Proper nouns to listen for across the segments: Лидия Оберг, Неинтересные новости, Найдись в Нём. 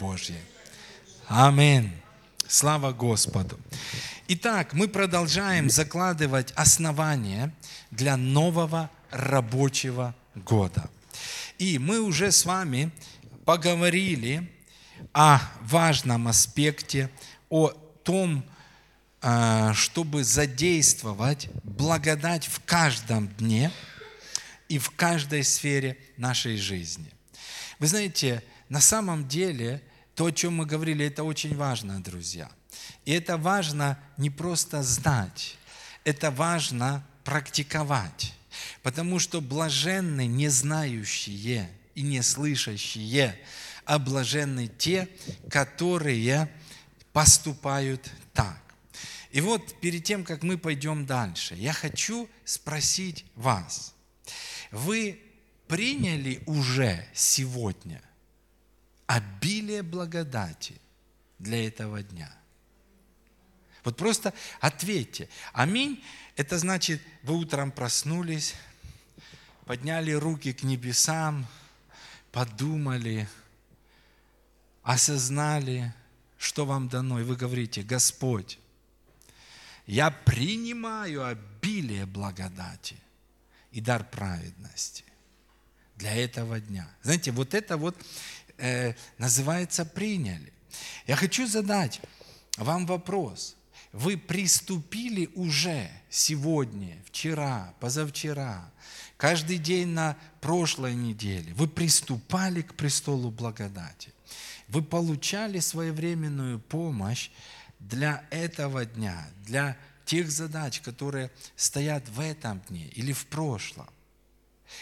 Божьей. Аминь. Слава Господу. Итак, мы продолжаем закладывать основания для нового рабочего года. И мы уже с вами поговорили о важном аспекте, о том, чтобы задействовать благодать в каждом дне и в каждой сфере нашей жизни. Вы знаете, на самом деле, то, о чем мы говорили, это очень важно, друзья. И это важно не просто знать, это важно практиковать. Потому что блаженны не знающие и не слышащие, а блаженны те, которые поступают так. И вот перед тем, как мы пойдем дальше, я хочу спросить вас. Вы приняли уже сегодня обилие благодати для этого дня? Вот просто ответьте. Аминь. Это значит, вы утром проснулись, подняли руки к небесам, подумали, осознали, что вам дано. И вы говорите: Господь, я принимаю обилие благодати и дар праведности для этого дня. Знаете, вот это вот называется «приняли». Я хочу задать вам вопрос. Вы приступили уже сегодня, вчера, позавчера, каждый день на прошлой неделе? Вы приступали к престолу благодати? Вы получали своевременную помощь для этого дня, для тех задач, которые стоят в этом дне или в прошлом?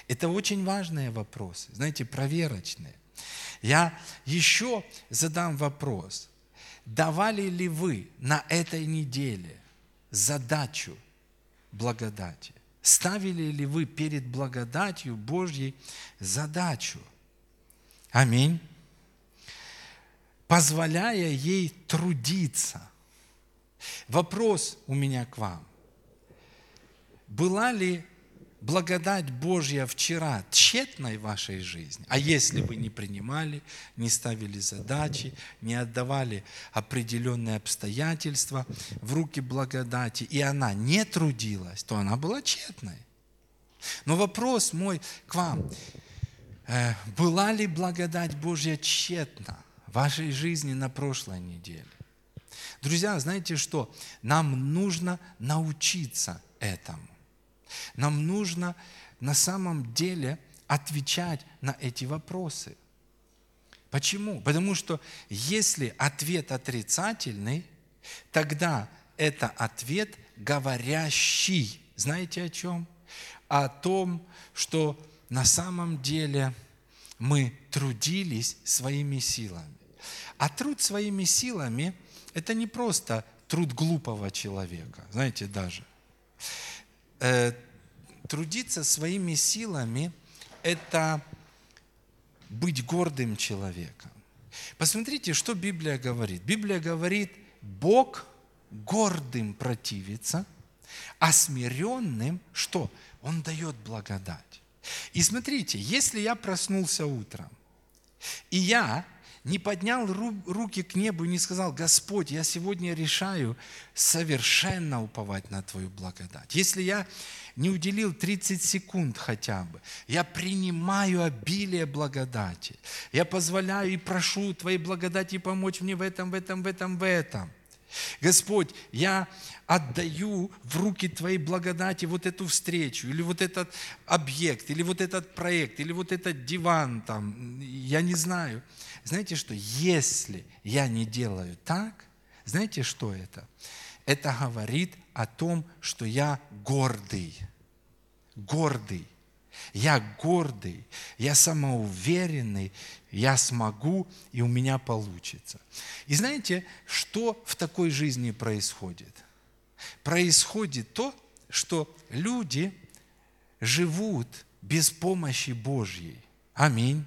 Это очень важные вопросы, знаете, проверочные. Я еще задам вопрос. Давали ли вы на этой неделе задачу благодати? Ставили ли вы перед благодатью Божьей задачу? Аминь. Позволяя ей трудиться. Вопрос у меня к вам. Была ли благодать Божья вчера тщетной в вашей жизни? А если вы не принимали, не ставили задачи, не отдавали определенные обстоятельства в руки благодати, и она не трудилась, то она была тщетной. Но вопрос мой к вам. Была ли благодать Божья тщетна в вашей жизни на прошлой неделе? Друзья, знаете что? Нам нужно научиться этому. Нам нужно на самом деле отвечать на эти вопросы. Почему? Потому что если ответ отрицательный, тогда это ответ говорящий. Знаете о чем? О том, что на самом деле мы трудились своими силами. А труд своими силами – это не просто труд глупого человека, знаете, даже. Трудиться своими силами – это быть гордым человеком. Посмотрите, что Библия говорит. Библия говорит: Бог гордым противится, а смиренным что? Он дает благодать. И смотрите, если я проснулся утром, и я не поднял руки к небу и не сказал: Господь, я сегодня решаю совершенно уповать на Твою благодать. Если я не уделил 30 секунд хотя бы, я принимаю обилие благодати. Я позволяю и прошу Твоей благодати помочь мне в этом. Господь, я отдаю в руки Твоей благодати вот эту встречу, или вот этот объект, или вот этот проект, или вот этот диван там, я не знаю. Знаете что, если я не делаю так, знаете что это? Это говорит о том, что я гордый. Я гордый, я самоуверенный, я смогу, и у меня получится. И знаете, что в такой жизни происходит? Происходит то, что люди живут без помощи Божьей. Аминь.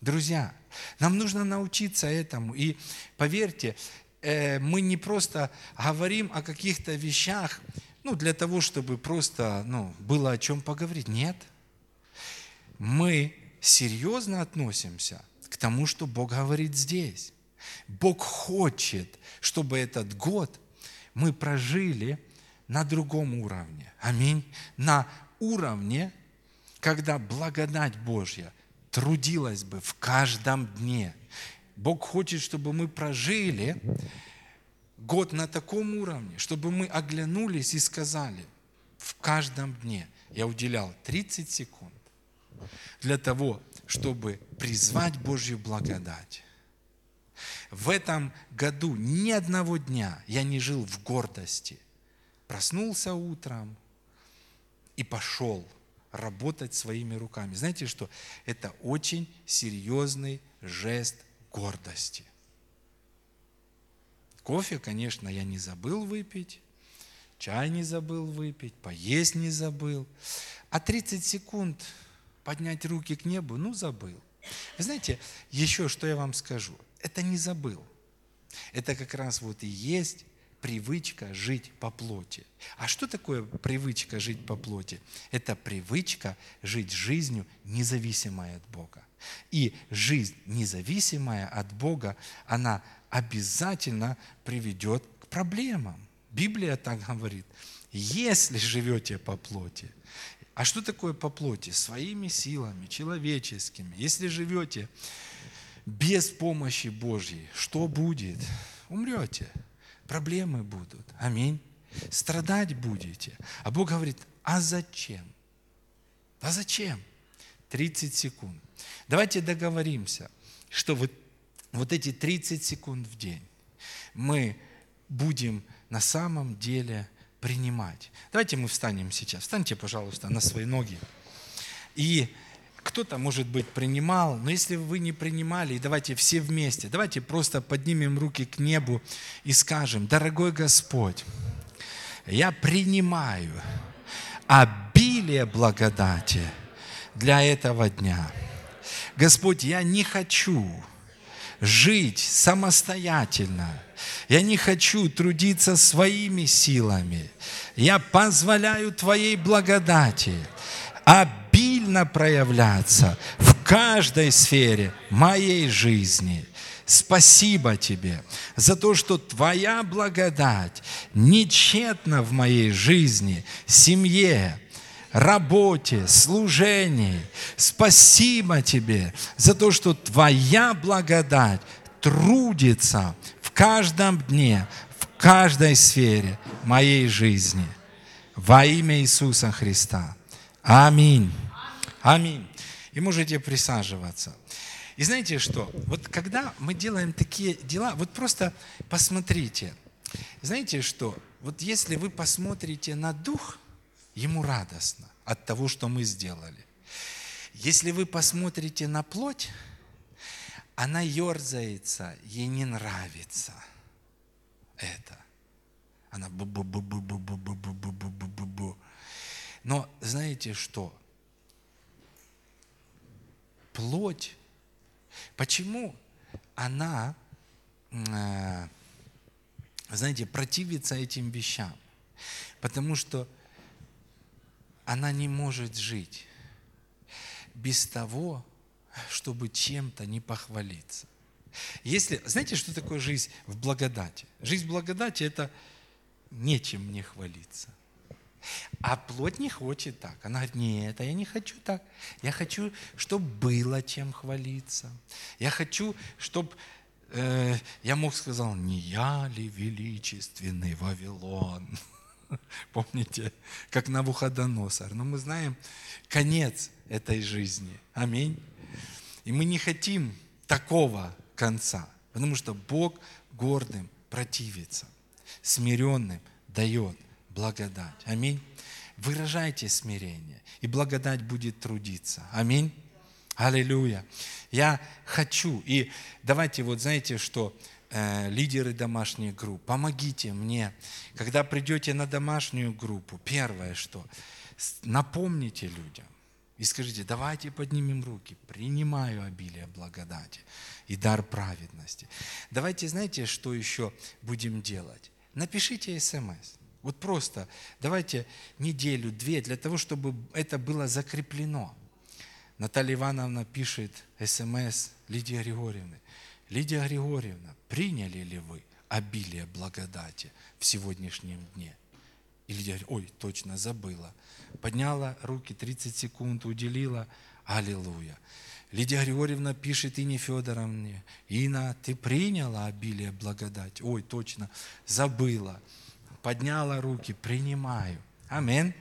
Друзья, нам нужно научиться этому. И поверьте, мы не просто говорим о каких-то вещах, для того, чтобы просто, было о чем поговорить. Нет. Мы серьезно относимся к тому, что Бог говорит здесь. Бог хочет, чтобы этот год мы прожили на другом уровне. Аминь. На уровне, когда благодать Божья трудилась бы в каждом дне. Бог хочет, чтобы мы прожили год на таком уровне, чтобы мы оглянулись и сказали: в каждом дне я уделял 30 секунд для того, чтобы призвать Божью благодать. В этом году ни одного дня я не жил в гордости. Проснулся утром и пошел работать своими руками. Знаете что? Это очень серьезный жест гордости. Кофе, конечно, я не забыл выпить, чай не забыл выпить, поесть не забыл. А 30 секунд поднять руки к небу, забыл. Вы знаете, еще что я вам скажу. Это не забыл. Это как раз и есть привычка жить по плоти. А что такое привычка жить по плоти? Это привычка жить жизнью, независимой от Бога. И жизнь, независимая от Бога, она обязательно приведет к проблемам. Библия так говорит. Если живете по плоти. А что такое по плоти? Своими силами, человеческими. Если живете без помощи Божьей, что будет? Умрете. Проблемы будут. Аминь. Страдать будете. А Бог говорит: а зачем? А зачем? 30 секунд. Давайте договоримся, что вот эти 30 секунд в день мы будем на самом деле принимать. Давайте мы встанем сейчас. Встаньте, пожалуйста, на свои ноги. И кто-то, может быть, принимал, но если вы не принимали, давайте все вместе, давайте просто поднимем руки к небу и скажем: дорогой Господь, я принимаю обилие благодати для этого дня. Господь, я не хочу жить самостоятельно. Я не хочу трудиться своими силами. Я позволяю Твоей благодати обильно проявляться в каждой сфере моей жизни. Спасибо Тебе за то, что Твоя благодать нечетна в моей жизни, семье, работе, служении. Спасибо Тебе за то, что Твоя благодать трудится в каждом дне, в каждой сфере моей жизни. Во имя Иисуса Христа. Аминь. Аминь. И можете присаживаться. И знаете что? Когда мы делаем такие дела, просто посмотрите. Знаете что? Если вы посмотрите на Дух, Ему радостно от того, что мы сделали. Если вы посмотрите на плоть, она ерзается, ей не нравится это. Она бу-бу-бу-бу-бу-бу-бу-бу-бу-бу-бу. Но знаете что? Плоть. Почему она, противится этим вещам? Потому что она не может жить без того, чтобы чем-то не похвалиться. Знаете, что такое жизнь в благодати? Жизнь в благодати – это нечем не хвалиться. А плоть не хочет так. Она говорит: нет, я не хочу так. Я хочу, чтобы было чем хвалиться. Я хочу, чтобы я мог сказать: не я ли величественный Вавилон? Помните, как Навуходоносор. Но мы знаем конец этой жизни. Аминь. И мы не хотим такого конца, потому что Бог гордым противится, смиренным дает благодать. Аминь. Выражайте смирение, и благодать будет трудиться. Аминь. Аллилуйя. Я хочу. И давайте лидеры домашних групп, помогите мне, когда придете на домашнюю группу, первое что, напомните людям и скажите: давайте поднимем руки, принимаю обилие благодати и дар праведности. Давайте, что еще будем делать? Напишите СМС. Просто давайте неделю-две для того, чтобы это было закреплено. Наталья Ивановна пишет СМС Лидии Григорьевны. Лидия Григорьевна, приняли ли вы обилие благодати в сегодняшнем дне? И Лидия Григорьевна, ой, точно, забыла. Подняла руки, 30 секунд уделила. Аллилуйя. Лидия Григорьевна пишет Ине Федоровне. Ина, ты приняла обилие благодати? Ой, точно, забыла. Подняла руки, принимаю. Аминь.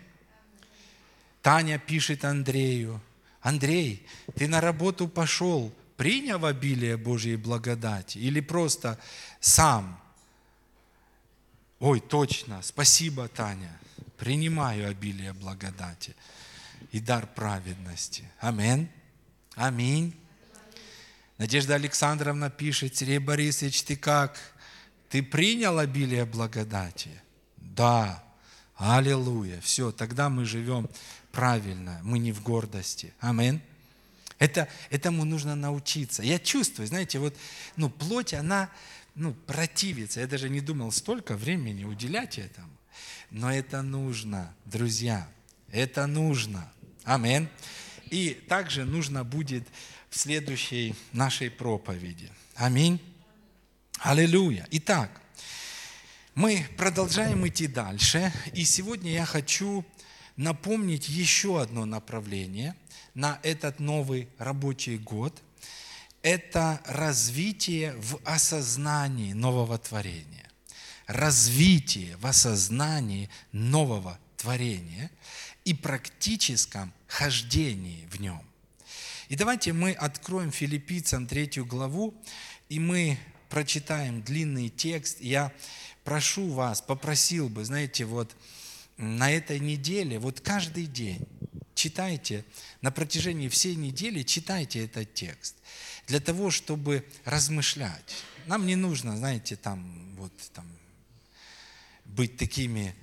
Таня пишет Андрею. Андрей, ты на работу пошел, приняв обилие Божьей благодати или просто сам? Ой, точно, спасибо, Таня, принимаю обилие благодати и дар праведности. Аминь. Аминь. Надежда Александровна пишет, Сергей Борисович, ты как? Ты принял обилие благодати? Да. Аллилуйя. Все, тогда мы живем правильно, мы не в гордости. Аминь. Этому нужно научиться. Я чувствую, знаете, вот плоть, она противится. Я даже не думал столько времени уделять этому. Но это нужно, друзья. Это нужно. Аминь. И также нужно будет в следующей нашей проповеди. Аминь. Аллилуйя. Итак, мы продолжаем идти дальше. И сегодня я хочу напомнить еще одно направление на этот новый рабочий год. Это развитие в осознании нового творения. Развитие в осознании нового творения и практическом хождении в нем. И давайте мы откроем Филиппийцам 3 главу, и мы прочитаем длинный текст. Я прошу вас, попросил бы, знаете, на этой неделе, каждый день читайте, на протяжении всей недели читайте этот текст для того, чтобы размышлять. Нам не нужно, знаете, быть такими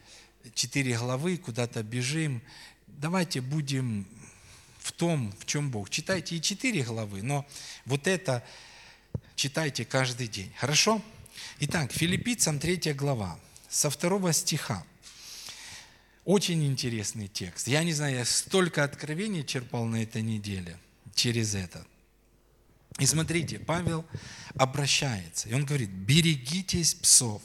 4 главы, куда-то бежим. Давайте будем в том, в чем Бог. Читайте и 4 главы, но это читайте каждый день. Хорошо? Итак, Филиппийцам 3 глава, со 2 стиха. Очень интересный текст. Я не знаю, я столько откровений черпал на этой неделе через это. И смотрите, Павел обращается, и он говорит, берегитесь псов,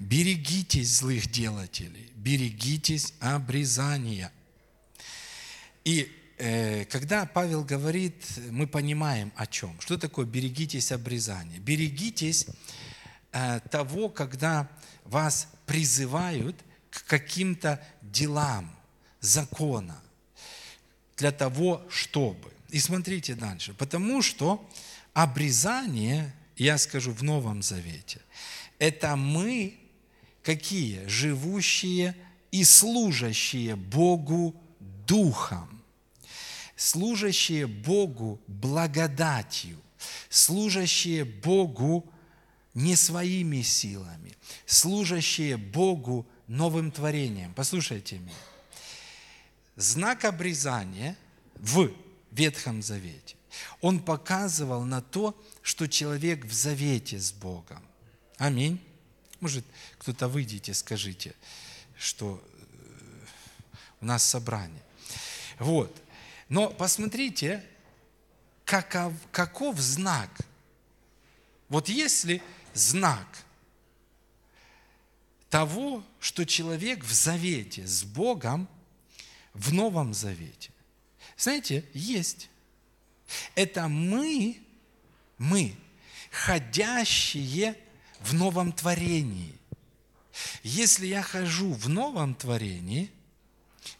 берегитесь злых делателей, берегитесь обрезания. И когда Павел говорит, мы понимаем о чем. Что такое берегитесь обрезания? Берегитесь того, когда вас призывают к каким-то делам закона для того, чтобы. И смотрите дальше. Потому что обрезание, я скажу в Новом Завете, это мы, какие? Живущие и служащие Богу Духом, служащие Богу благодатью, служащие Богу не своими силами, служащие Богу новым творением. Послушайте меня. Знак обрезания в Ветхом Завете, он показывал на то, что человек в завете с Богом. Аминь. Может, кто-то выйдите, скажите, что у нас собрание. Но посмотрите, каков знак. Если знак того, что человек в завете с Богом, в Новом Завете. Знаете, есть. Это мы, ходящие в новом творении. Если я хожу в новом творении,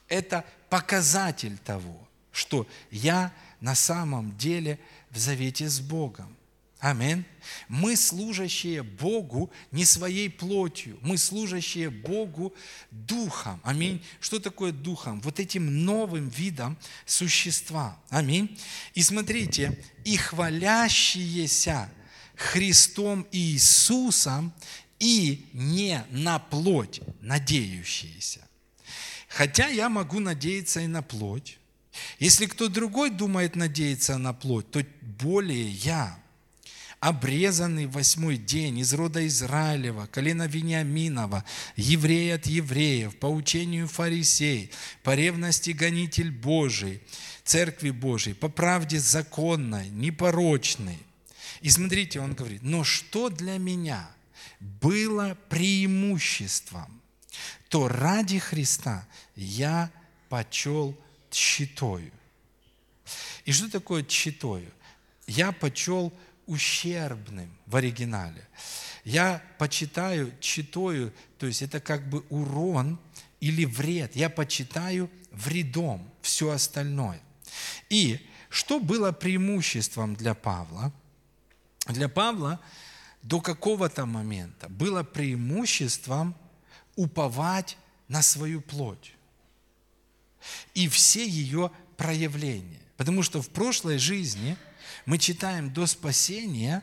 это показатель того, что я на самом деле в завете с Богом. Аминь. Мы служащие Богу не своей плотью, мы служащие Богу Духом. Аминь. Что такое Духом? Этим новым видом существа. Аминь. И смотрите, и хвалящиеся Христом Иисусом, и не на плоть надеющиеся. Хотя я могу надеяться и на плоть. Если кто другой думает надеяться на плоть, то более я, обрезанный в 8-й день из рода Израилева, колена Вениаминова, еврей от евреев, по учению фарисей, по ревности гонитель Божий, Церкви Божьей, по правде законной, непорочной. И смотрите, он говорит, но что для меня было преимуществом, то ради Христа я почел тщетою. И что такое тщетою? Я почел ущербным в оригинале. Я почитаю тщетою, то есть это как бы урон или вред. Я почитаю вредом все остальное. И что было преимуществом для Павла? Для Павла до какого-то момента было преимуществом уповать на свою плоть и все ее проявления. Потому что в прошлой жизни, мы читаем, до спасения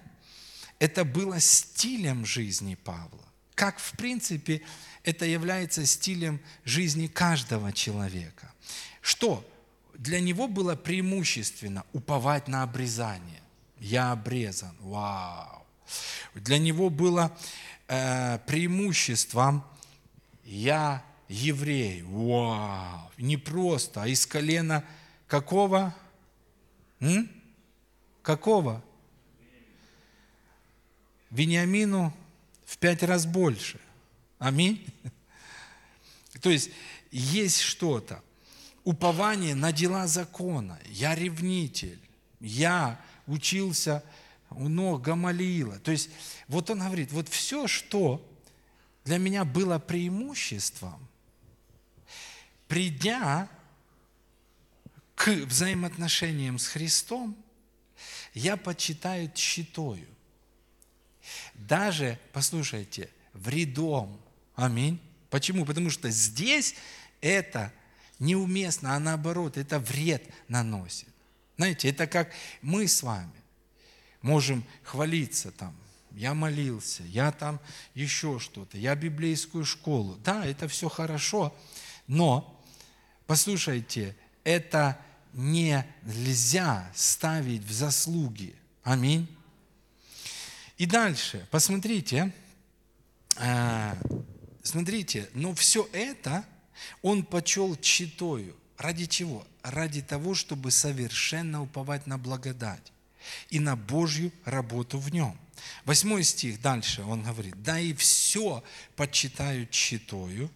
это было стилем жизни Павла. Как, в принципе, это является стилем жизни каждого человека. Что для него было преимущественно? Уповать на обрезание. Я обрезан. Вау! Для него было преимуществом я еврей. Вау! Не просто, а из колена какого? Какого? Вениамину в 5 раз больше. Аминь. То есть, есть что-то. Упование на дела закона. Я ревнитель. Я учился у ног Гамалиила. То есть, вот он говорит, вот все, что для меня было преимуществом, придя к взаимоотношениям с Христом, я почитаю тщетою, даже, послушайте, вредом. Аминь. Почему? Потому что здесь это неуместно, а наоборот, это вред наносит. Знаете, это как мы с вами можем хвалиться там. Я молился, я там еще что-то, я библейскую школу. Да, это все хорошо, но, послушайте, это нельзя ставить в заслуги. Аминь. И дальше, посмотрите, но все это он почел тщетою. Ради чего? Ради того, чтобы совершенно уповать на благодать и на Божью работу в нем. 8 стих дальше он говорит, да и все почитаю тщетою,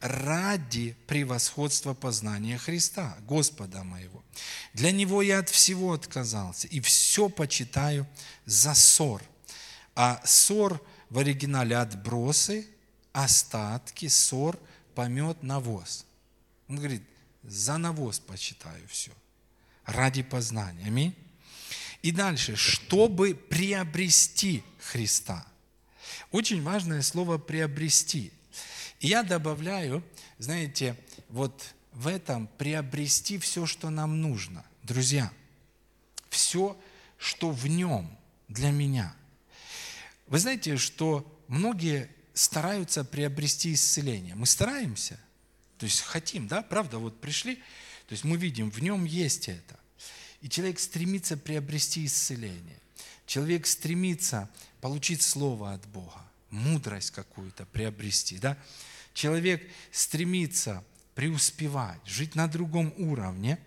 ради превосходства познания Христа, Господа моего. Для Него я от всего отказался, и все почитаю за ссор. А ссор в оригинале отбросы, остатки, ссор, помет, навоз. Он говорит, за навоз почитаю все, ради познания. Аминь. И дальше, чтобы приобрести Христа. Очень важное слово «приобрести». И я добавляю, знаете, вот в этом приобрести все, что нам нужно. Друзья, все, что в нем для меня. Вы знаете, что многие стараются приобрести исцеление. Мы стараемся, то есть хотим, да, правда, вот пришли, то есть мы видим, в нем есть это. И человек стремится приобрести исцеление. Человек стремится получить слово от Бога. Мудрость какую-то приобрести, да? Человек стремится преуспевать, жить на другом уровне,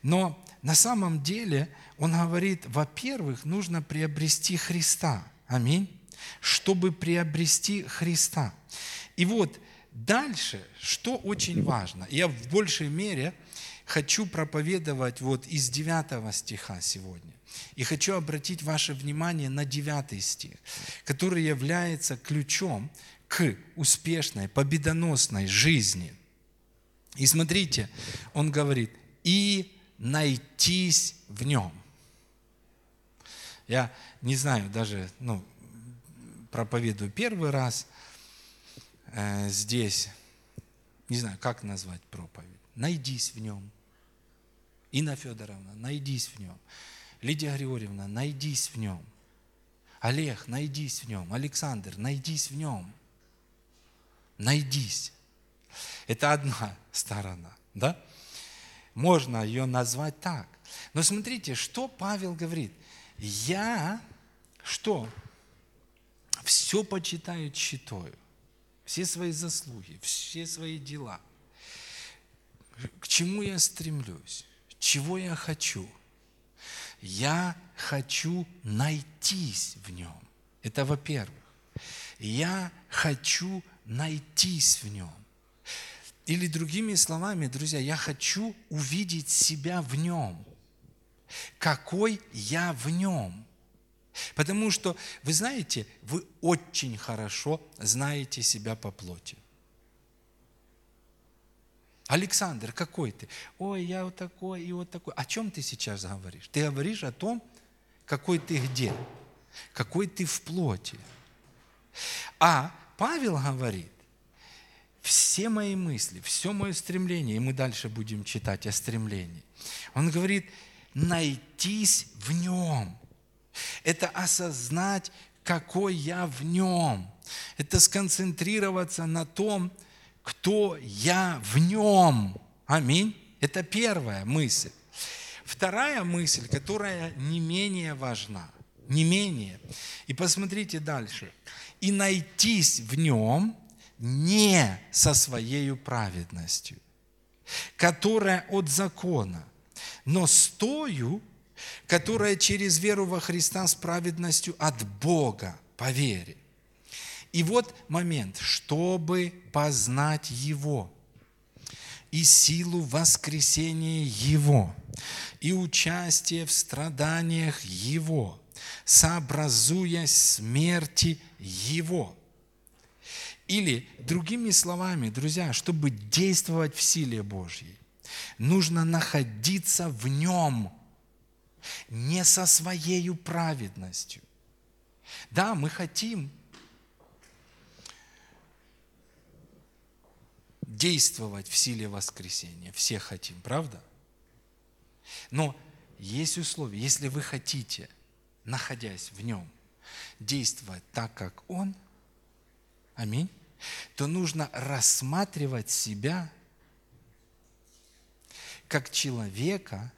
но на самом деле он говорит, во-первых, нужно приобрести Христа, аминь, чтобы приобрести Христа. И вот дальше, что очень важно, я в большей мере хочу проповедовать вот из 9 стиха сегодня. И хочу обратить ваше внимание на 9 стих, который является ключом к успешной, победоносной жизни. И смотрите, он говорит, и найтись в нем. Я не знаю, даже проповедую первый раз здесь, не знаю, как назвать проповедь. Найдись в нем. Инна Федоровна, найдись в нем. Лидия Григорьевна, найдись в нем. Олег, найдись в нем. Александр, найдись в нем. Найдись. Это одна сторона, да? Можно ее назвать так. Но смотрите, что Павел говорит. Я что? Все почитаю тщетою. Все свои заслуги, все свои дела. К чему я стремлюсь? Чего я хочу? Я хочу найтись в Нем. Это во-первых. Я хочу найтись в Нем. Или другими словами, друзья, я хочу увидеть себя в Нем. Какой я в Нем. Потому что, вы знаете, вы очень хорошо знаете себя по плоти. Александр, какой ты? Ой, я вот такой и вот такой. О чем ты сейчас говоришь? Ты говоришь о том, какой ты где, какой ты в плоти. А Павел говорит, все мои мысли, все мое стремление, и мы дальше будем читать о стремлении. Он говорит, найтись в Нем. Это осознать, какой я в Нем. Это сконцентрироваться на том, кто я в Нем. Аминь. Это первая мысль. Вторая мысль, которая не менее важна. Не менее. И посмотрите дальше. И найтись в Нем не со своей праведностью, которая от закона, но с тою, которая через веру во Христа с праведностью от Бога по вере. И вот момент, чтобы познать Его и силу воскресения Его, и участие в страданиях Его, сообразуясь смерти Его. Или, другими словами, друзья, чтобы действовать в силе Божьей, нужно находиться в Нем, не со своей праведностью. Да, мы хотим действовать в силе воскресения. Все хотим, правда? Но есть условия. Если вы хотите, находясь в Нем, действовать так, как Он, аминь, то нужно рассматривать себя как человека,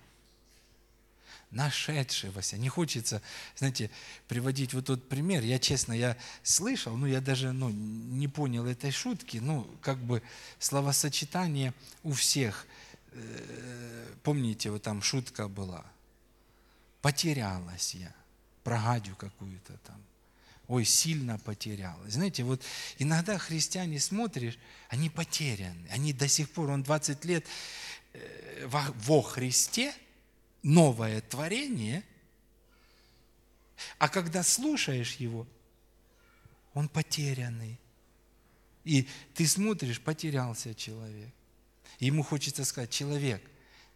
нашедшегося. Не хочется, знаете, приводить вот тот пример. Я, честно, слышал, я даже не понял этой шутки, как бы словосочетание у всех. Помните, вот там шутка была. Потерялась я, про гадю какую-то там. Ой, сильно потерялась. Знаете, вот иногда христиане смотришь, они потеряны. Они до сих пор, 20 лет во Христе, новое творение, а когда слушаешь его, он потерянный. И ты смотришь, потерялся человек. И ему хочется сказать, человек,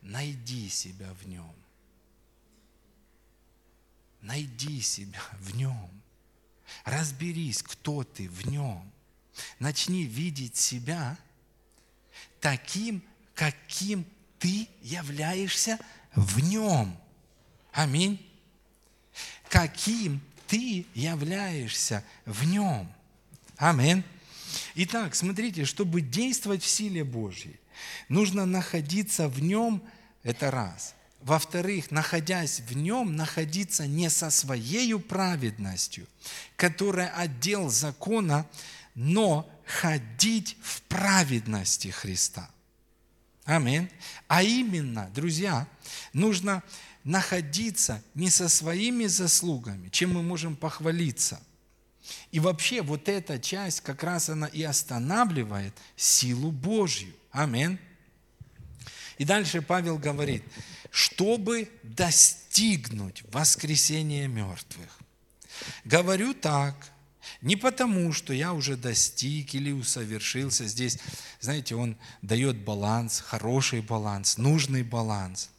найди себя в Нем. Найди себя в Нем. Разберись, кто ты в Нем. Начни видеть себя таким, каким ты являешься в Нем. Аминь. Каким ты являешься в Нем. Аминь. Итак, смотрите, чтобы действовать в силе Божьей, нужно находиться в Нем, это раз. Во-вторых, находясь в Нем, находиться не со своей праведностью, которая отдел закона, но ходить в праведности Христа. Аминь. А именно, друзья, нужно находиться не со своими заслугами, чем мы можем похвалиться. И вообще вот эта часть, как раз она и останавливает силу Божью. Аминь. И дальше Павел говорит, чтобы достигнуть воскресения мертвых. Говорю так, не потому, что я уже достиг или усовершился. Здесь, знаете, он дает баланс, хороший баланс, нужный баланс.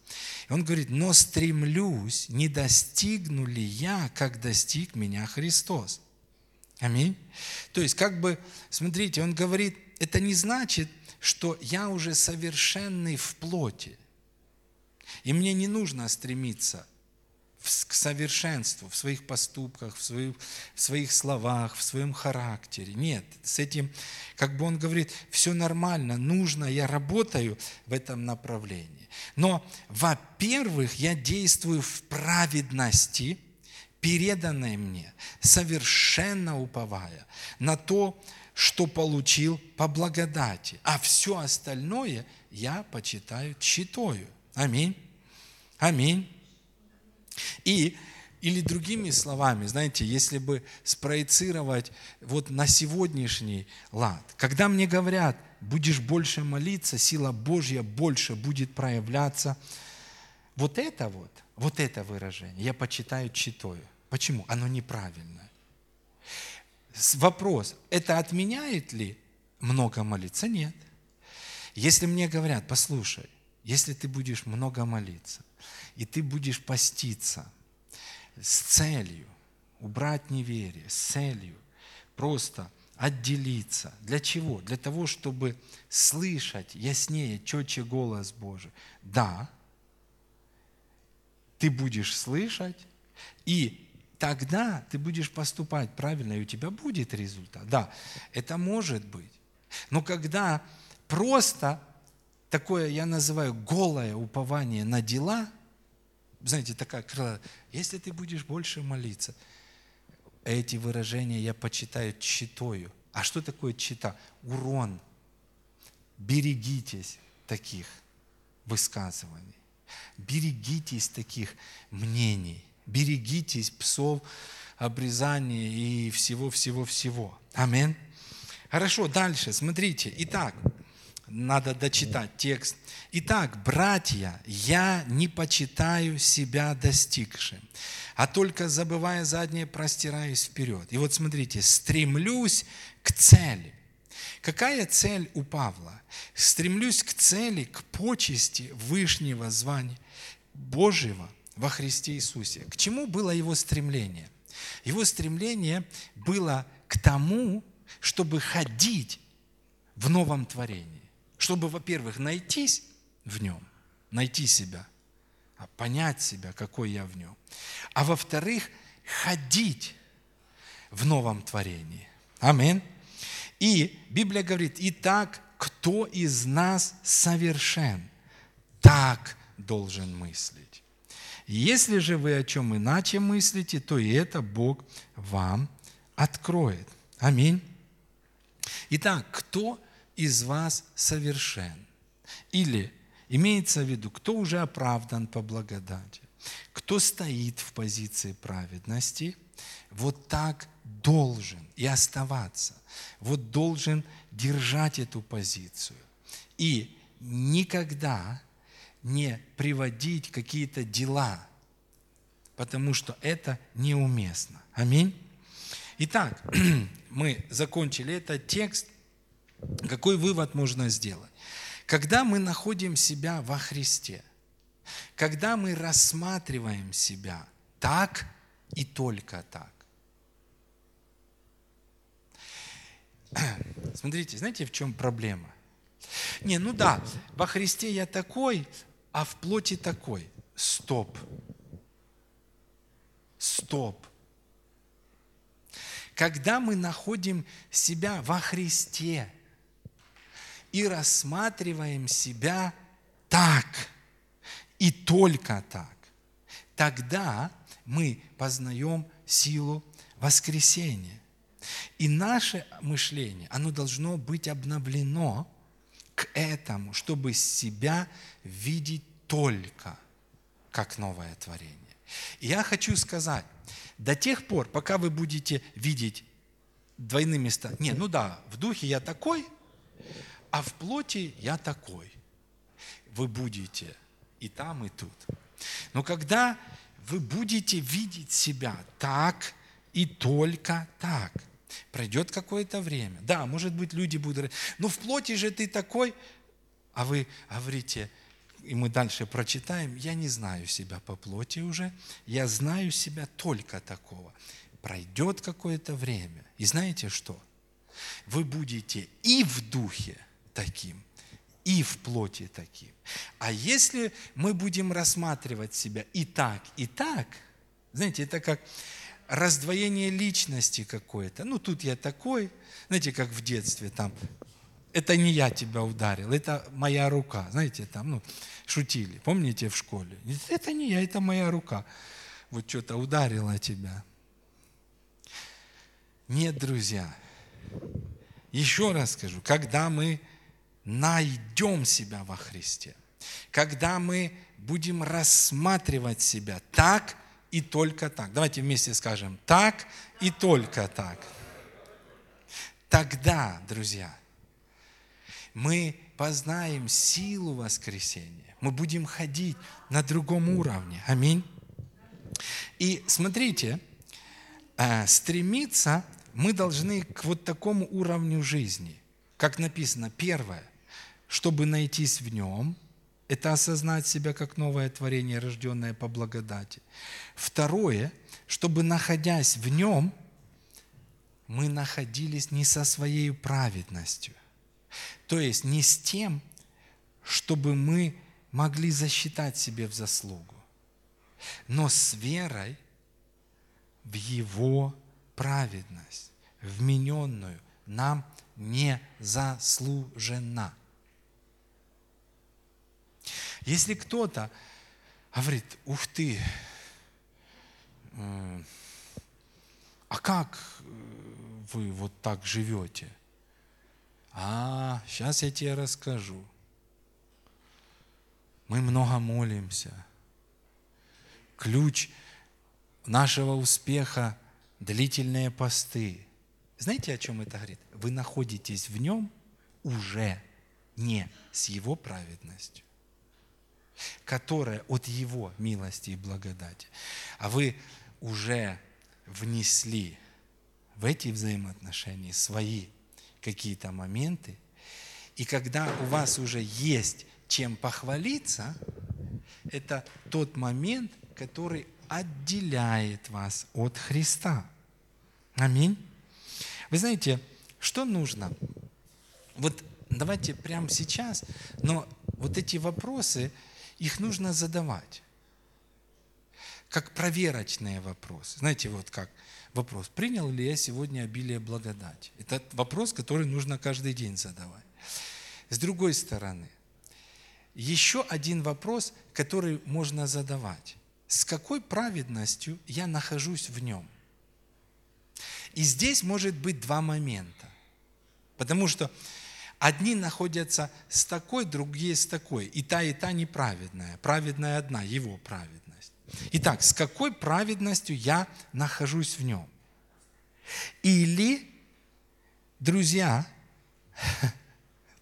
И он говорит, но стремлюсь, не достигну ли я, как достиг меня Христос. Аминь. То есть, смотрите, он говорит, это не значит, что я уже совершенный в плоти. И мне не нужно стремиться к совершенству в своих поступках, в своих словах, в своем характере. Нет, с этим, он говорит, все нормально, нужно, я работаю в этом направлении. Но, во-первых, я действую в праведности, переданной мне, совершенно уповая на то, что получил по благодати, а все остальное я почитаю тщетою. Аминь. Аминь. Или другими словами, знаете, если бы спроецировать вот на сегодняшний лад, когда мне говорят, будешь больше молиться, сила Божья больше будет проявляться, вот это выражение я почитаю читою. Почему? Оно неправильное. Вопрос, это отменяет ли много молиться? Нет. Если мне говорят, послушай, если ты будешь много молиться, и ты будешь поститься с целью убрать неверие, с целью просто отделиться. Для чего? Для того, чтобы слышать яснее, четче голос Божий. Да, ты будешь слышать, и тогда ты будешь поступать правильно, и у тебя будет результат. Да, это может быть. Но когда просто такое, я называю, голое упование на дела, знаете, такая крылатая, если ты будешь больше молиться, эти выражения я почитаю читою. А что такое чита? Урон. Берегитесь таких высказываний. Берегитесь таких мнений. Берегитесь псов, обрезания и всего-всего-всего. Аминь. Хорошо, дальше, смотрите. Итак, надо дочитать текст. Итак, братья, я не почитаю себя достигшим, а только, забывая заднее, простираюсь вперед. И вот смотрите, стремлюсь к цели. Какая цель у Павла? Стремлюсь к цели, к почести вышнего звания Божьего во Христе Иисусе. К чему было его стремление? Его стремление было к тому, чтобы ходить в новом творении. Чтобы, во-первых, найтись в нем, найти себя, понять себя, какой я в нем. А во-вторых, ходить в новом творении. Аминь. И Библия говорит, итак, кто из нас совершен, так должен мыслить. Если же вы о чем иначе мыслите, то и это Бог вам откроет. Аминь. Итак, кто из вас совершен. Или имеется в виду, кто уже оправдан по благодати, кто стоит в позиции праведности, вот так должен и оставаться, вот должен держать эту позицию и никогда не приводить какие-то дела, потому что это неуместно. Аминь. Итак, мы закончили этот текст. Какой вывод можно сделать? Когда мы находим себя во Христе, когда мы рассматриваем себя так и только так. Смотрите, знаете, в чем проблема? Во Христе я такой, а в плоти такой. Стоп. Когда мы находим себя во Христе, и рассматриваем себя так, и только так. Тогда мы познаем силу воскресения. И наше мышление, оно должно быть обновлено к этому, чтобы себя видеть только как новое творение. И я хочу сказать, до тех пор, пока вы будете видеть двойными стороны, в духе я такой, а в плоти я такой. Вы будете и там, и тут. Но когда вы будете видеть себя так и только так, пройдет какое-то время. Да, может быть, люди будут говорить, в плоти же ты такой. А вы говорите, и мы дальше прочитаем, я не знаю себя по плоти уже, я знаю себя только такого. Пройдет какое-то время. И знаете что? Вы будете и в духе таким, и в плоти таким. А если мы будем рассматривать себя и так, знаете, это как раздвоение личности какое-то. Тут я такой, знаете, как в детстве, там, это не я тебя ударил, это моя рука. Знаете, там, шутили, помните, в школе? Это не я, это моя рука. Вот что-то ударило тебя. Нет, друзья. Еще раз скажу, когда мы найдем себя во Христе, когда мы будем рассматривать себя так и только так. Давайте вместе скажем «так и только так». Тогда, друзья, мы познаем силу воскресения. Мы будем ходить на другом уровне. Аминь. И смотрите, стремиться мы должны к вот такому уровню жизни. Как написано, первое, чтобы найтись в нем, это осознать себя как новое творение, рожденное по благодати. Второе, чтобы, находясь в нем, мы находились не со своей праведностью. То есть не с тем, чтобы мы могли засчитать себе в заслугу, но с верой в Его праведность, вмененную нам не заслужена. Если кто-то говорит, ух ты, а как вы вот так живете? Сейчас я тебе расскажу. Мы много молимся. Ключ нашего успеха – длительные посты. Знаете, о чем это говорит? Вы находитесь в нем уже не с Его праведностью, которая от Его милости и благодати. А вы уже внесли в эти взаимоотношения свои какие-то моменты. И когда у вас уже есть чем похвалиться, это тот момент, который отделяет вас от Христа. Аминь. Вы знаете, что нужно? Вот давайте прямо сейчас, но вот эти вопросы, их нужно задавать, как проверочные вопросы. Знаете, вот как вопрос, принял ли я сегодня обилие благодати? Это вопрос, который нужно каждый день задавать. С другой стороны, еще один вопрос, который можно задавать. С какой праведностью я нахожусь в нем? И здесь может быть два момента. Потому что одни находятся с такой, другие с такой. И та неправедная. Праведная одна, его праведность. Итак, с какой праведностью я нахожусь в нем? Или, друзья,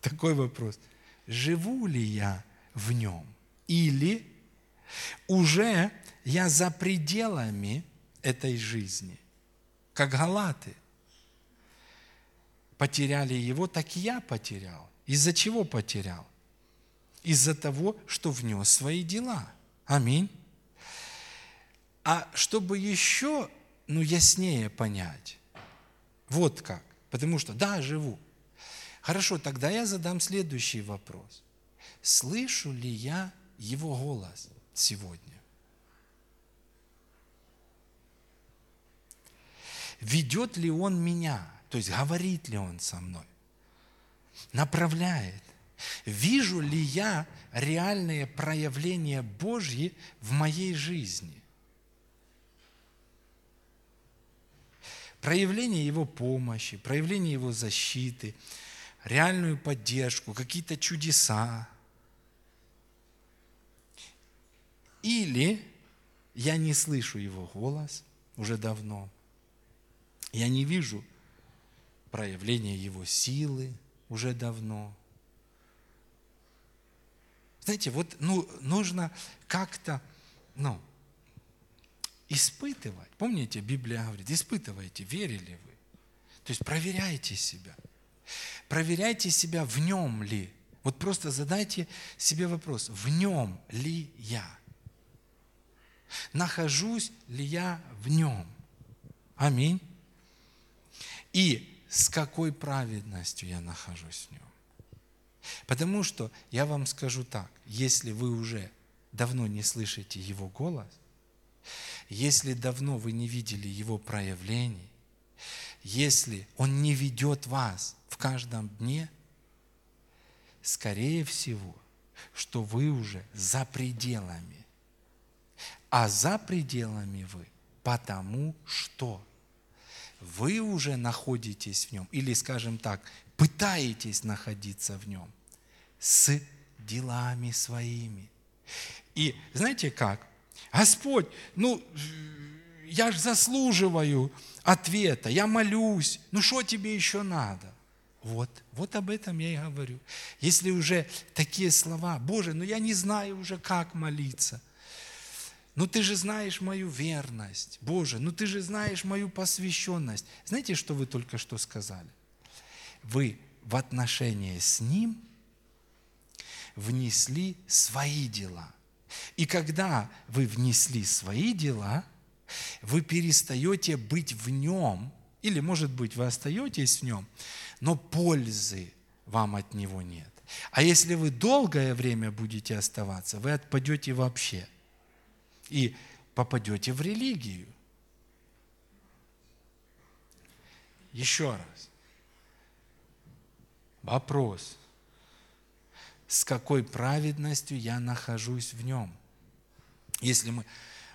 такой вопрос. Живу ли я в нем? Или уже я за пределами этой жизни? Как галаты. Потеряли его, так и я потерял. Из-за чего потерял? Из-за того, что внес свои дела. Аминь. А чтобы еще, яснее понять, вот как. Потому что, да, живу. Хорошо, тогда я задам следующий вопрос. Слышу ли я его голос сегодня? Ведет ли он меня? То есть, говорит ли он со мной? Направляет? Вижу ли я реальные проявления Божьи в моей жизни? Проявление Его помощи, проявление Его защиты, реальную поддержку, какие-то чудеса. Или я не слышу Его голос уже давно, я не вижу проявление Его силы уже давно. Знаете, вот нужно как-то испытывать. Помните, Библия говорит, испытывайте, верили вы. То есть проверяйте себя. Проверяйте себя, в нем ли. Вот просто задайте себе вопрос, в нем ли я? Нахожусь ли я в нем? Аминь. И с какой праведностью я нахожусь в нем? Потому что, я вам скажу так, если вы уже давно не слышите Его голос, если давно вы не видели Его проявлений, если Он не ведет вас в каждом дне, скорее всего, что вы уже за пределами. А за пределами вы, потому что вы уже находитесь в нем, или, скажем так, пытаетесь находиться в нем с делами своими. И знаете как? Господь, я же заслуживаю ответа, я молюсь, что тебе еще надо? Вот об этом я и говорю. Если уже такие слова, Боже, я не знаю уже, как молиться. Ты же знаешь мою верность, Боже, ты же знаешь мою посвященность. Знаете, что вы только что сказали? Вы в отношении с Ним внесли свои дела. И когда вы внесли свои дела, вы перестаете быть в Нем, или, может быть, вы остаетесь в Нем, но пользы вам от Него нет. А если вы долгое время будете оставаться, вы отпадете вообще и попадете в религию. Еще раз. Вопрос. С какой праведностью я нахожусь в Нем? Если мы...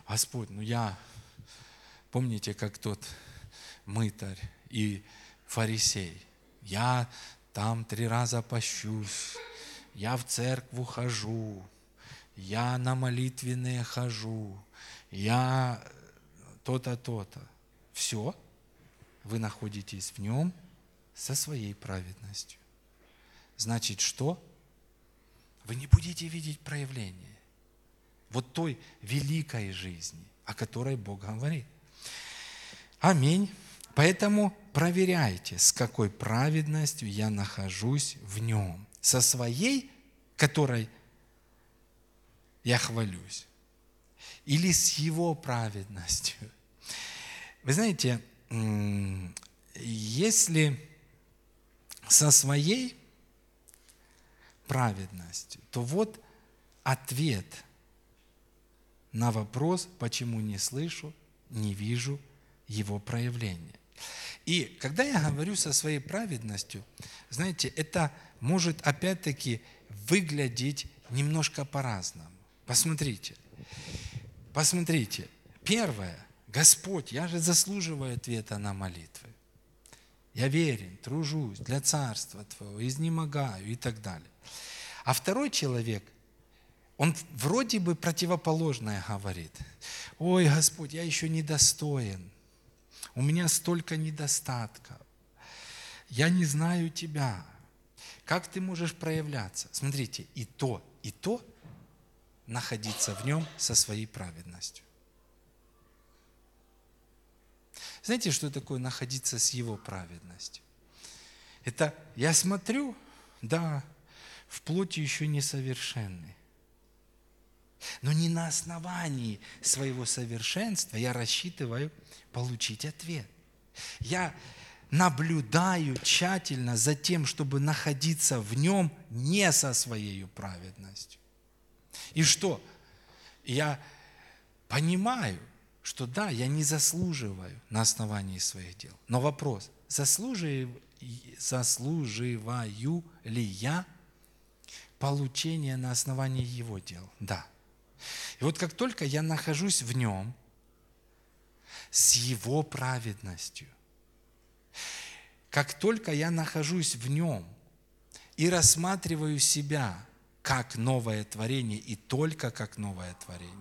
Господь, помните, как тот мытарь и фарисей? Я там 3 раза пощусь, я в церкву хожу, я на молитвенные хожу, я то-то, то-то. Все, вы находитесь в Нем со своей праведностью. Значит, что? Вы не будете видеть проявления той великой жизни, о которой Бог говорит. Аминь. Поэтому проверяйте, с какой праведностью я нахожусь в Нем. Со своей, которой я хвалюсь, или с Его праведностью. Вы знаете, если со своей праведностью, то ответ на вопрос, почему не слышу, не вижу Его проявления. И когда я говорю со своей праведностью, это может опять-таки выглядеть немножко по-разному. Посмотрите. Первое. Господь, я же заслуживаю ответа на молитвы. Я верен, тружусь для Царства Твоего, изнемогаю и так далее. А второй человек, он вроде бы противоположное говорит. Ой, Господь, я еще недостоин. У меня столько недостатков. Я не знаю Тебя. Как Ты можешь проявляться? Смотрите, и то находиться в Нем со своей праведностью. Знаете, что такое находиться с Его праведностью? Это я смотрю, в плоти еще несовершенный. Но не на основании своего совершенства я рассчитываю получить ответ. Я наблюдаю тщательно за тем, чтобы находиться в Нем не со своей праведностью. И что? Я понимаю, что я не заслуживаю на основании своих дел. Но вопрос, заслуживаю ли я получение на основании Его дел? Да. И как только я нахожусь в Нем с Его праведностью, как только я нахожусь в Нем и рассматриваю себя как новое творение и только как новое творение,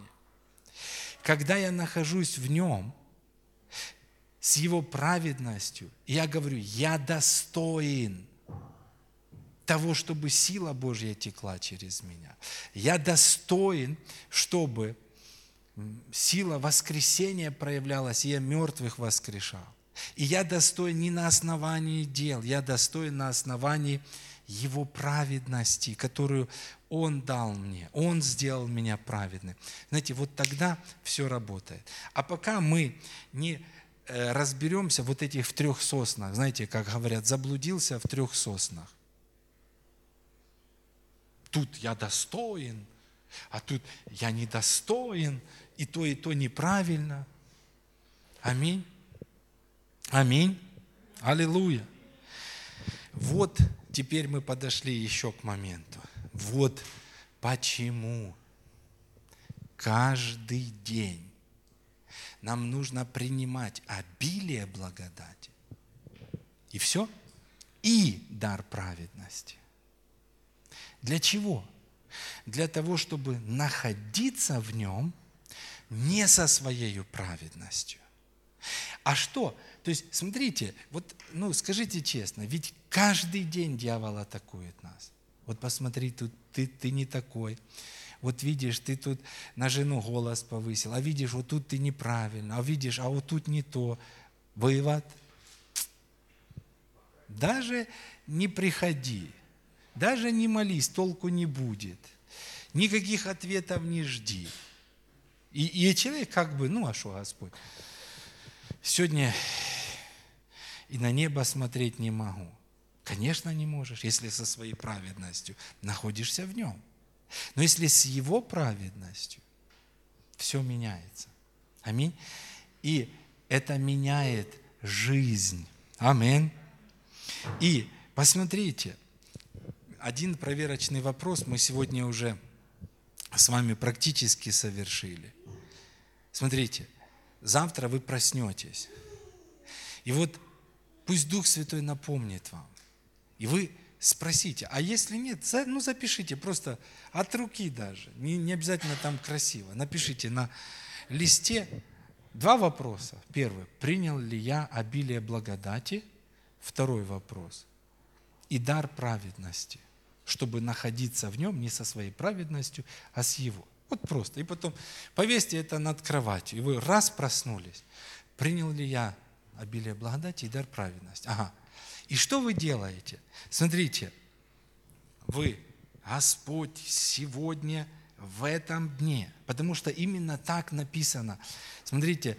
когда я нахожусь в Нем с Его праведностью, я говорю, я достоин того, чтобы сила Божья текла через меня. Я достоин, чтобы сила воскресения проявлялась, и я мертвых воскрешал. И я достоин не на основании дел, я достоин на основании Его праведности, которую Он дал мне. Он сделал меня праведным. Тогда все работает. А пока мы не разберемся этих в 3 соснах, как говорят, заблудился в 3 соснах. Тут я достоин, а тут я недостоин, и то неправильно. Аминь. Аминь. Аллилуйя. Теперь мы подошли еще к моменту. Почему каждый день нам нужно принимать обилие благодати. И все. И дар праведности. Для чего? для того, чтобы находиться в нем не со своей праведностью. А что? То есть, смотрите, вот, скажите честно, ведь каждый день дьявол атакует нас. Вот посмотри, тут ты не такой. Вот видишь, ты тут на жену голос повысил, а видишь, вот тут ты неправильно, а видишь, а вот тут не то. Вывод. Даже не приходи, даже не молись, толку не будет. Никаких ответов не жди. И человек как бы, а что, Господь? Сегодня и на небо смотреть не могу. Конечно, не можешь, если со своей праведностью находишься в нем. Но если с его праведностью, все меняется. Аминь. И это меняет жизнь. Аминь. И посмотрите, один проверочный вопрос мы сегодня уже с вами практически совершили. Смотрите, завтра вы проснетесь. И вот пусть Дух Святой напомнит вам. И вы спросите, а если нет, запишите просто от руки даже. Не обязательно там красиво. Напишите на листе 2 вопроса. Первый. Принял ли я обилие благодати? Второй вопрос. И дар праведности, чтобы находиться в нем не со своей праведностью, а с его. Вот просто. И потом повесьте это над кроватью. И вы раз проснулись. Принял ли я обилие благодати и дар праведности? Ага. И что вы делаете? Смотрите. Вы, Господь, сегодня в этом дне. Потому что именно так написано. Смотрите,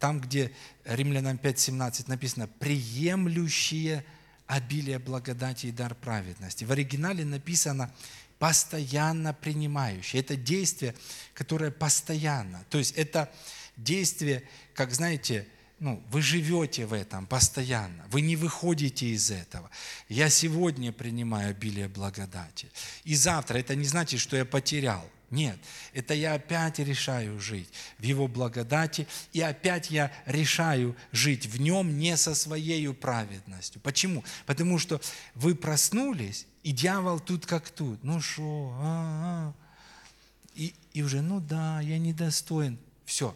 там, где Римлянам 5:17 написано «приемлющие обилие благодати и дар праведности». В оригинале написано «постоянно принимающие». Это действие, которое постоянно. То есть это действие, как, знаете, вы живете в этом постоянно, вы не выходите из этого. Я сегодня принимаю обилие благодати. И завтра это не значит, что я потерял. Нет, это я опять решаю жить в Его благодати, и опять я решаю жить в Нем не со своей праведностью. Почему? Потому что вы проснулись, и дьявол тут как тут. И уже, я недостоин. Все.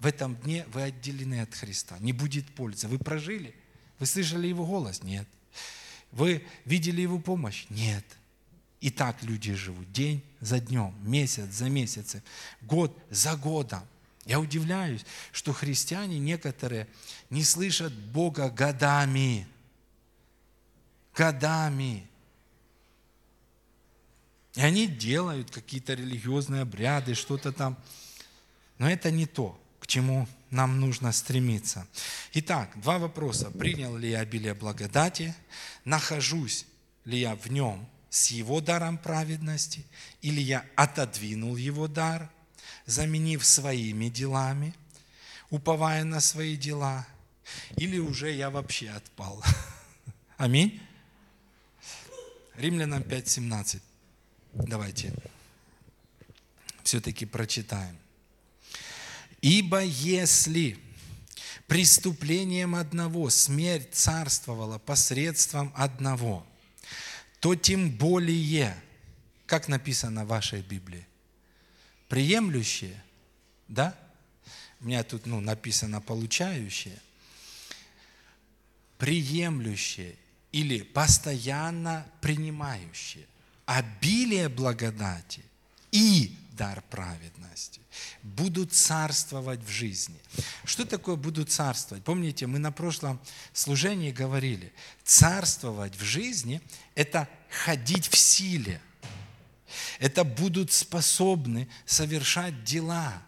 В этом дне вы отделены от Христа. Не будет пользы. Вы прожили? Вы слышали Его голос? Нет. Вы видели Его помощь? Нет. И так люди живут день за днем, месяц за месяцем, год за годом. Я удивляюсь, что христиане некоторые не слышат Бога годами. Годами. И они делают какие-то религиозные обряды, что-то там. Но это не то, к чему нам нужно стремиться. Итак, 2 вопроса. Принял ли я обилие благодати? Нахожусь ли я в нем? С Его даром праведности, или я отодвинул Его дар, заменив своими делами, уповая на свои дела, или уже я вообще отпал. Аминь. Римлянам 5:17. Давайте все-таки прочитаем. «Ибо если преступлением одного смерть царствовала посредством одного, то тем более, как написано в вашей Библии, приемлющие, да? У меня тут написано получающие, приемлющие или постоянно принимающие обилие благодати и дар праведности будут царствовать в жизни». Что такое будут царствовать? Помните, мы на прошлом служении говорили, царствовать в жизни – это ходить в силе, это будут способны совершать дела,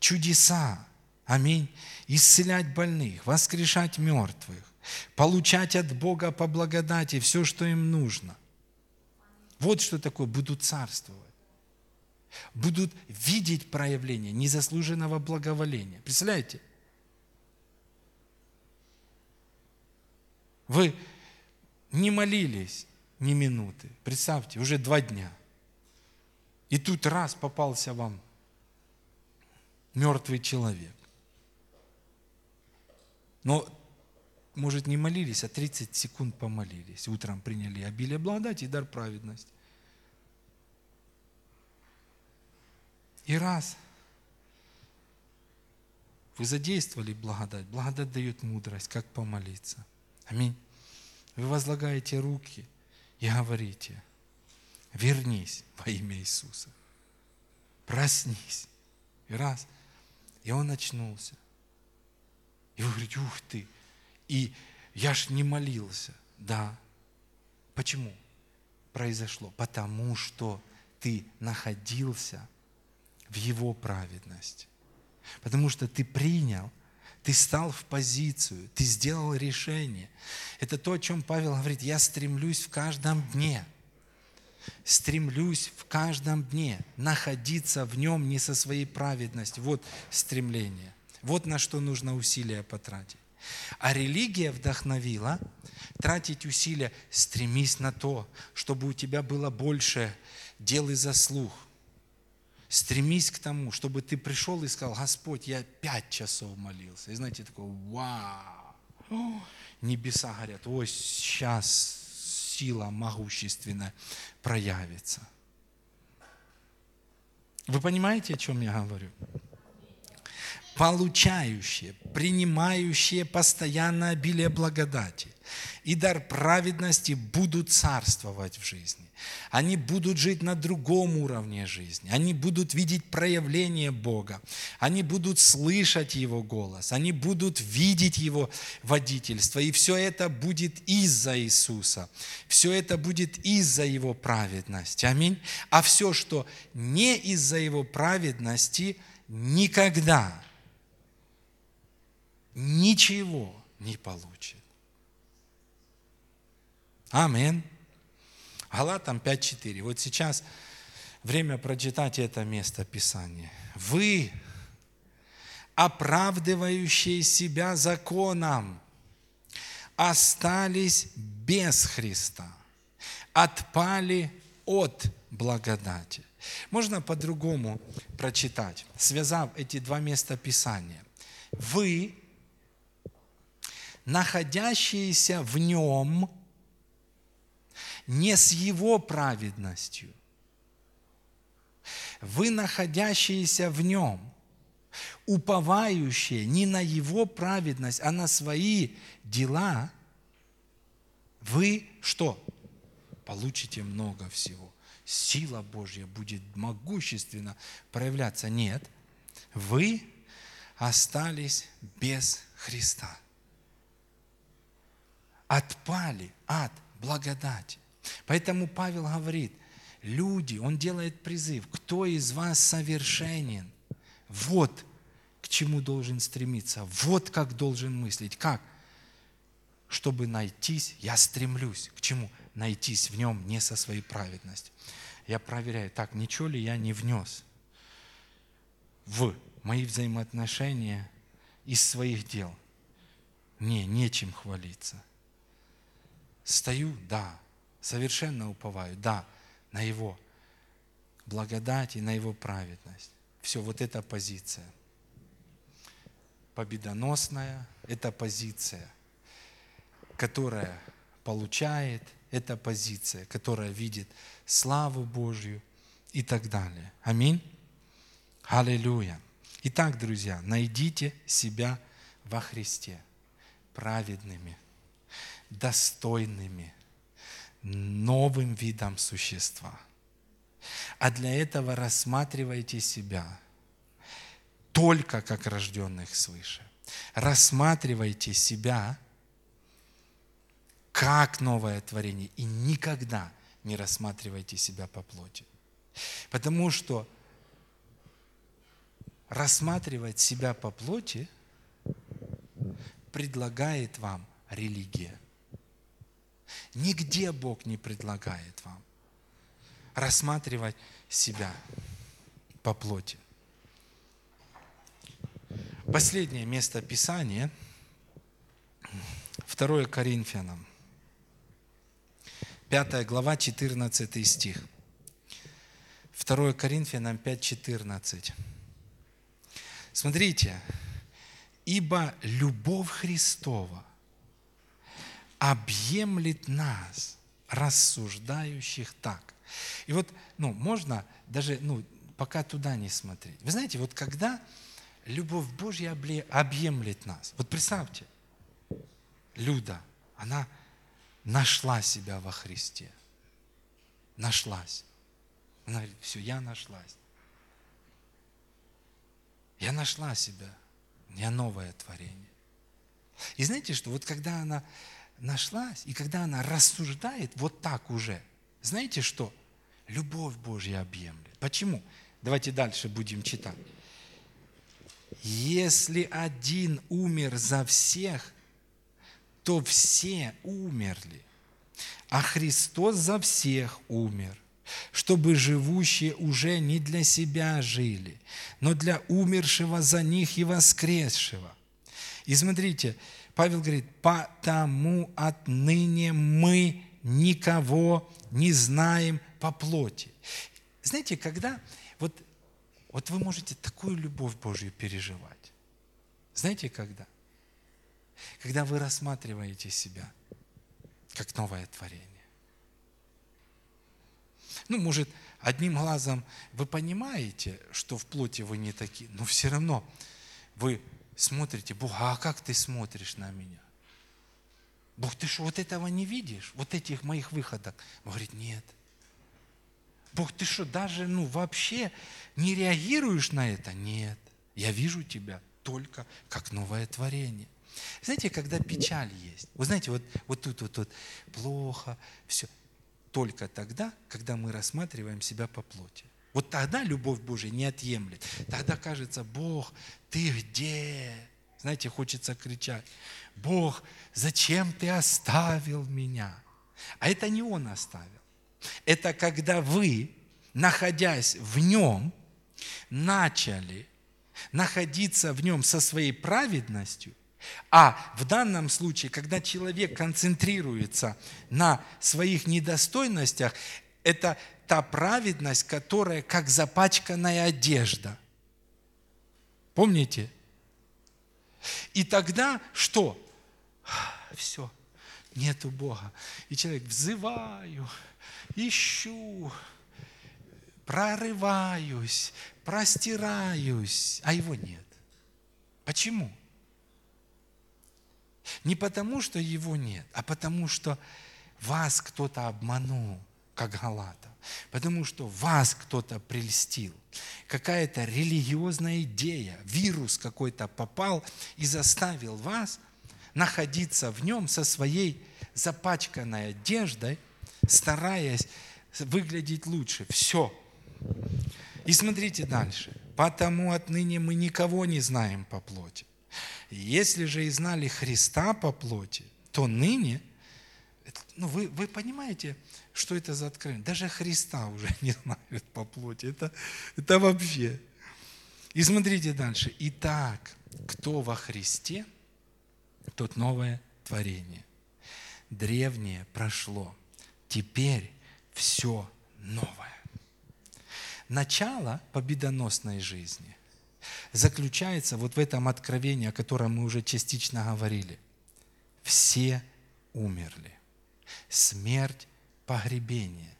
чудеса, аминь, исцелять больных, воскрешать мертвых, получать от Бога по благодати все, что им нужно. Вот что такое будут царствовать. Будут видеть проявление незаслуженного благоволения. Представляете? Вы не молились ни минуты. Представьте, уже 2 дня. И тут раз попался вам мертвый человек. Но, может, не молились, а 30 секунд помолились. Утром приняли обилие благодати и дар праведности. И раз вы задействовали благодать, благодать дает мудрость, как помолиться. Аминь. Вы возлагаете руки и говорите: вернись во имя Иисуса. Проснись. И раз. И он очнулся. И вы говорите: ух ты. И я ж не молился. Да. Почему произошло? Потому что ты находился в Его праведности. Потому что ты принял, ты стал в позицию, ты сделал решение. Это то, о чем Павел говорит: я стремлюсь в каждом дне. Стремлюсь в каждом дне находиться в Нем не со своей праведностью. Вот стремление. Вот на что нужно усилия потратить. А религия вдохновила тратить усилия. Стремись на то, чтобы у тебя было больше дел и заслуг. Стремись к тому, чтобы ты пришел и сказал: Господь, я 5 часов молился. И знаете, такой: вау! Небеса горят. Ой, сейчас сила могущественная проявится. Вы понимаете, о чем я говорю? Получающие, принимающие постоянно обилие благодати и дар праведности будут царствовать в жизни. Они будут жить на другом уровне жизни. Они будут видеть проявление Бога. Они будут слышать Его голос. Они будут видеть Его водительство. И все это будет из-за Иисуса. Все это будет из-за Его праведности. Аминь. А все, что не из-за Его праведности, никогда ничего не получит. Аминь. Галатам 5:4. Вот сейчас время прочитать это место Писания. Вы, оправдывающие себя законом, остались без Христа, отпали от благодати. Можно по-другому прочитать, связав эти два места Писания. Вы, находящиеся в Нем, не с Его праведностью. Вы, находящиеся в Нем, уповающие не на Его праведность, а на свои дела, вы что? Получите много всего. Сила Божья будет могущественно проявляться. Нет, вы остались без Христа. Отпали от благодати. Поэтому Павел говорит: люди, он делает призыв, кто из вас совершенен? Вот к чему должен стремиться, вот как должен мыслить. Как? Чтобы найтись, я стремлюсь. К чему? Найтись в Нем не со своей праведностью. Я проверяю, так, ничего ли я не внес в мои взаимоотношения из своих дел? Не, нечем хвалиться. Стою, да, совершенно уповаю, да, на Его благодать и на Его праведность. Все, вот эта позиция победоносная, это позиция, которая получает, это позиция, которая видит славу Божью и так далее. Аминь. Аллилуйя. Итак, друзья, найдите себя во Христе праведными, достойными, новым видом существа. А для этого рассматривайте себя только как рожденных свыше. Рассматривайте себя как новое творение. И никогда не рассматривайте себя по плоти. Потому что рассматривать себя по плоти предлагает вам религия. Нигде Бог не предлагает вам рассматривать себя по плоти. Последнее место Писания, 2 Коринфянам. 5 глава, 14 стих. 2 Коринфянам 5:14. Смотрите. Ибо любовь Христова объемлет нас, рассуждающих так. И вот, можно даже, пока туда не смотреть. Вы знаете, вот когда любовь Божья объемлет нас, вот представьте, Люда, она нашла себя во Христе. Нашлась. Она говорит, все, я нашлась. Я нашла себя. Я новое творение. И знаете, что вот когда она нашлась, и когда она рассуждает вот так уже, знаете что? Любовь Божья объемлет. Почему? Давайте дальше будем читать. Если один умер за всех, то все умерли, а Христос за всех умер, чтобы живущие уже не для себя жили, но для умершего за них и воскресшего. И смотрите, Павел говорит, потому отныне мы никого не знаем по плоти. Знаете, когда вот вы можете такую любовь Божью переживать, знаете, когда? Когда вы рассматриваете себя как новое творение. Ну, может, одним глазом вы понимаете, что в плоти вы не такие, но все равно вы смотрите, Бог, а как ты смотришь на меня? Бог, ты что, вот этого не видишь? Вот этих моих выходок? Он говорит, нет. Бог, ты что, даже вообще не реагируешь на это? Нет. Я вижу тебя только как новое творение. Знаете, когда печаль есть, вы знаете, вот тут плохо, все. Только тогда, когда мы рассматриваем себя по плоти. Вот тогда любовь Божия не отъемлет. Тогда кажется, Бог, ты где? Знаете, хочется кричать, Бог, зачем ты оставил меня? А это не Он оставил. Это когда вы, находясь в Нем, начали находиться в Нем со своей праведностью. А в данном случае, когда человек концентрируется на своих недостойностях, это та праведность, которая как запачканная одежда. Помните? И тогда что? Все, нету Бога. И человек, взываю, ищу, прорываюсь, простираюсь, а Его нет. Почему? Не потому, что Его нет, а потому, что вас кто-то обманул, как Галатов. Потому, что вас кто-то прельстил. Какая-то религиозная идея, вирус какой-то попал и заставил вас находиться в нем со своей запачканной одеждой, стараясь выглядеть лучше. Все. И смотрите дальше. Потому отныне мы никого не знаем по плоти. Если же и знали Христа по плоти, то ныне, вы понимаете, что это за откровение? Даже Христа уже не знают по плоти. Это вообще. И смотрите дальше. Итак, кто во Христе, тот новое творение. Древнее прошло. Теперь все новое. Начало победоносной жизни заключается вот в этом откровении, о котором мы уже частично говорили. Все умерли. Смерть, погребение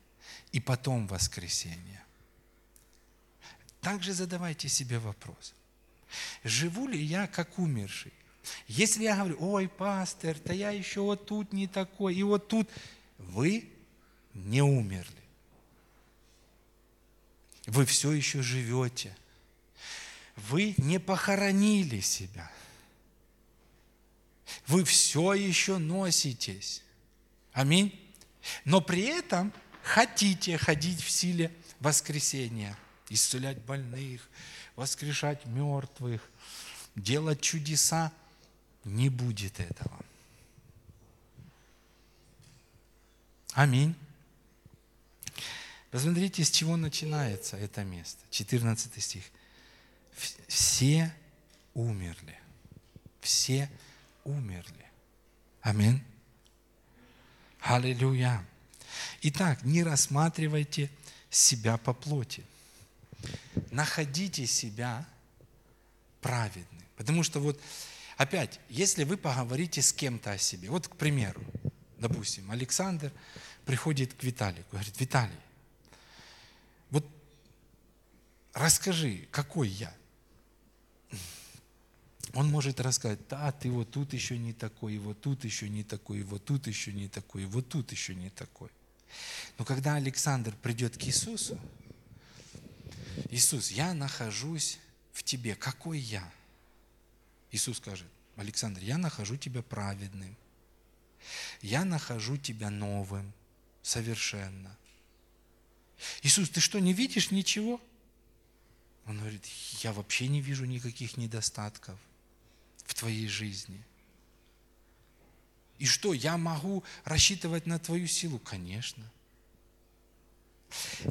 и потом воскресение. Также задавайте себе вопрос. Живу ли я как умерший? Если я говорю, ой, пастор, да я еще вот тут не такой, и вот тут. Вы не умерли. Вы все еще живете. Вы не похоронили себя. Вы все еще носитесь. Аминь. Но при этом хотите ходить в силе воскресения, исцелять больных, воскрешать мертвых, делать чудеса. Не будет этого. Аминь. Посмотрите, с чего начинается это место. 14 стих. Все умерли. Все умерли. Аминь. Аллилуйя. Итак, не рассматривайте себя по плоти. Находите себя праведным. Потому что опять, если вы поговорите с кем-то о себе. Вот, к примеру, допустим, Александр приходит к Виталику. Говорит, Виталий, расскажи, какой я. Он может рассказать, да, ты вот тут еще не такой, и вот тут еще не такой, и вот тут еще не такой, и вот тут еще не такой. Но когда Александр придет к Иисусу, Иисус, я нахожусь в тебе, какой я? Иисус скажет, Александр, я нахожу тебя праведным, я нахожу тебя новым, совершенно. Иисус, ты что, не видишь ничего? Он говорит, я вообще не вижу никаких недостатков в твоей жизни. И что, я могу рассчитывать на твою силу? Конечно.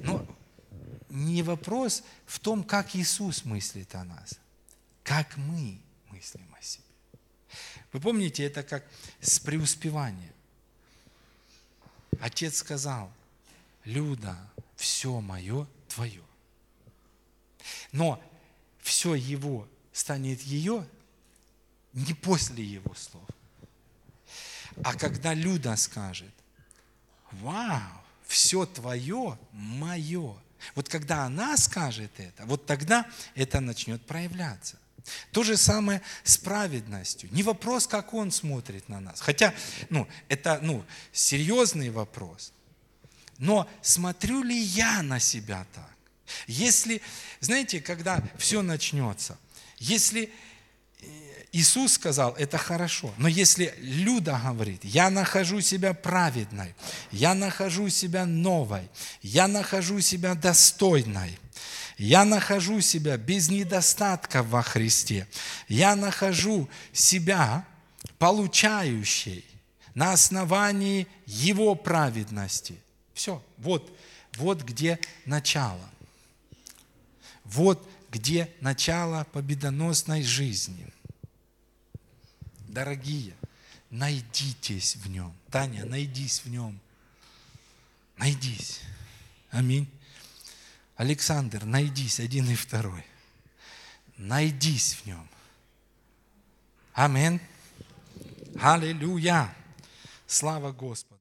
Но не вопрос в том, как Иисус мыслит о нас, как мы мыслим о себе. Вы помните, это как с преуспеванием. Отец сказал, Люда, все мое твое. Но все его станет ее не после его слов. А когда Люда скажет, вау, все твое мое. Вот когда она скажет это, вот тогда это начнет проявляться. То же самое с праведностью. Не вопрос, как он смотрит на нас. Хотя, это серьезный вопрос. Но смотрю ли я на себя так? Если, знаете, когда все начнется, если Иисус сказал, это хорошо, но если Люда говорит, я нахожу себя праведной, я нахожу себя новой, я нахожу себя достойной, я нахожу себя без недостатков во Христе, я нахожу себя получающей на основании Его праведности. Все, вот где начало. Вот где начало победоносной жизни. Дорогие, найдитесь в Нем. Таня, найдись в Нем. Найдись. Аминь. Александр, найдись, 1 и 2. Найдись в Нем. Аминь. Аллилуйя. Слава Господу.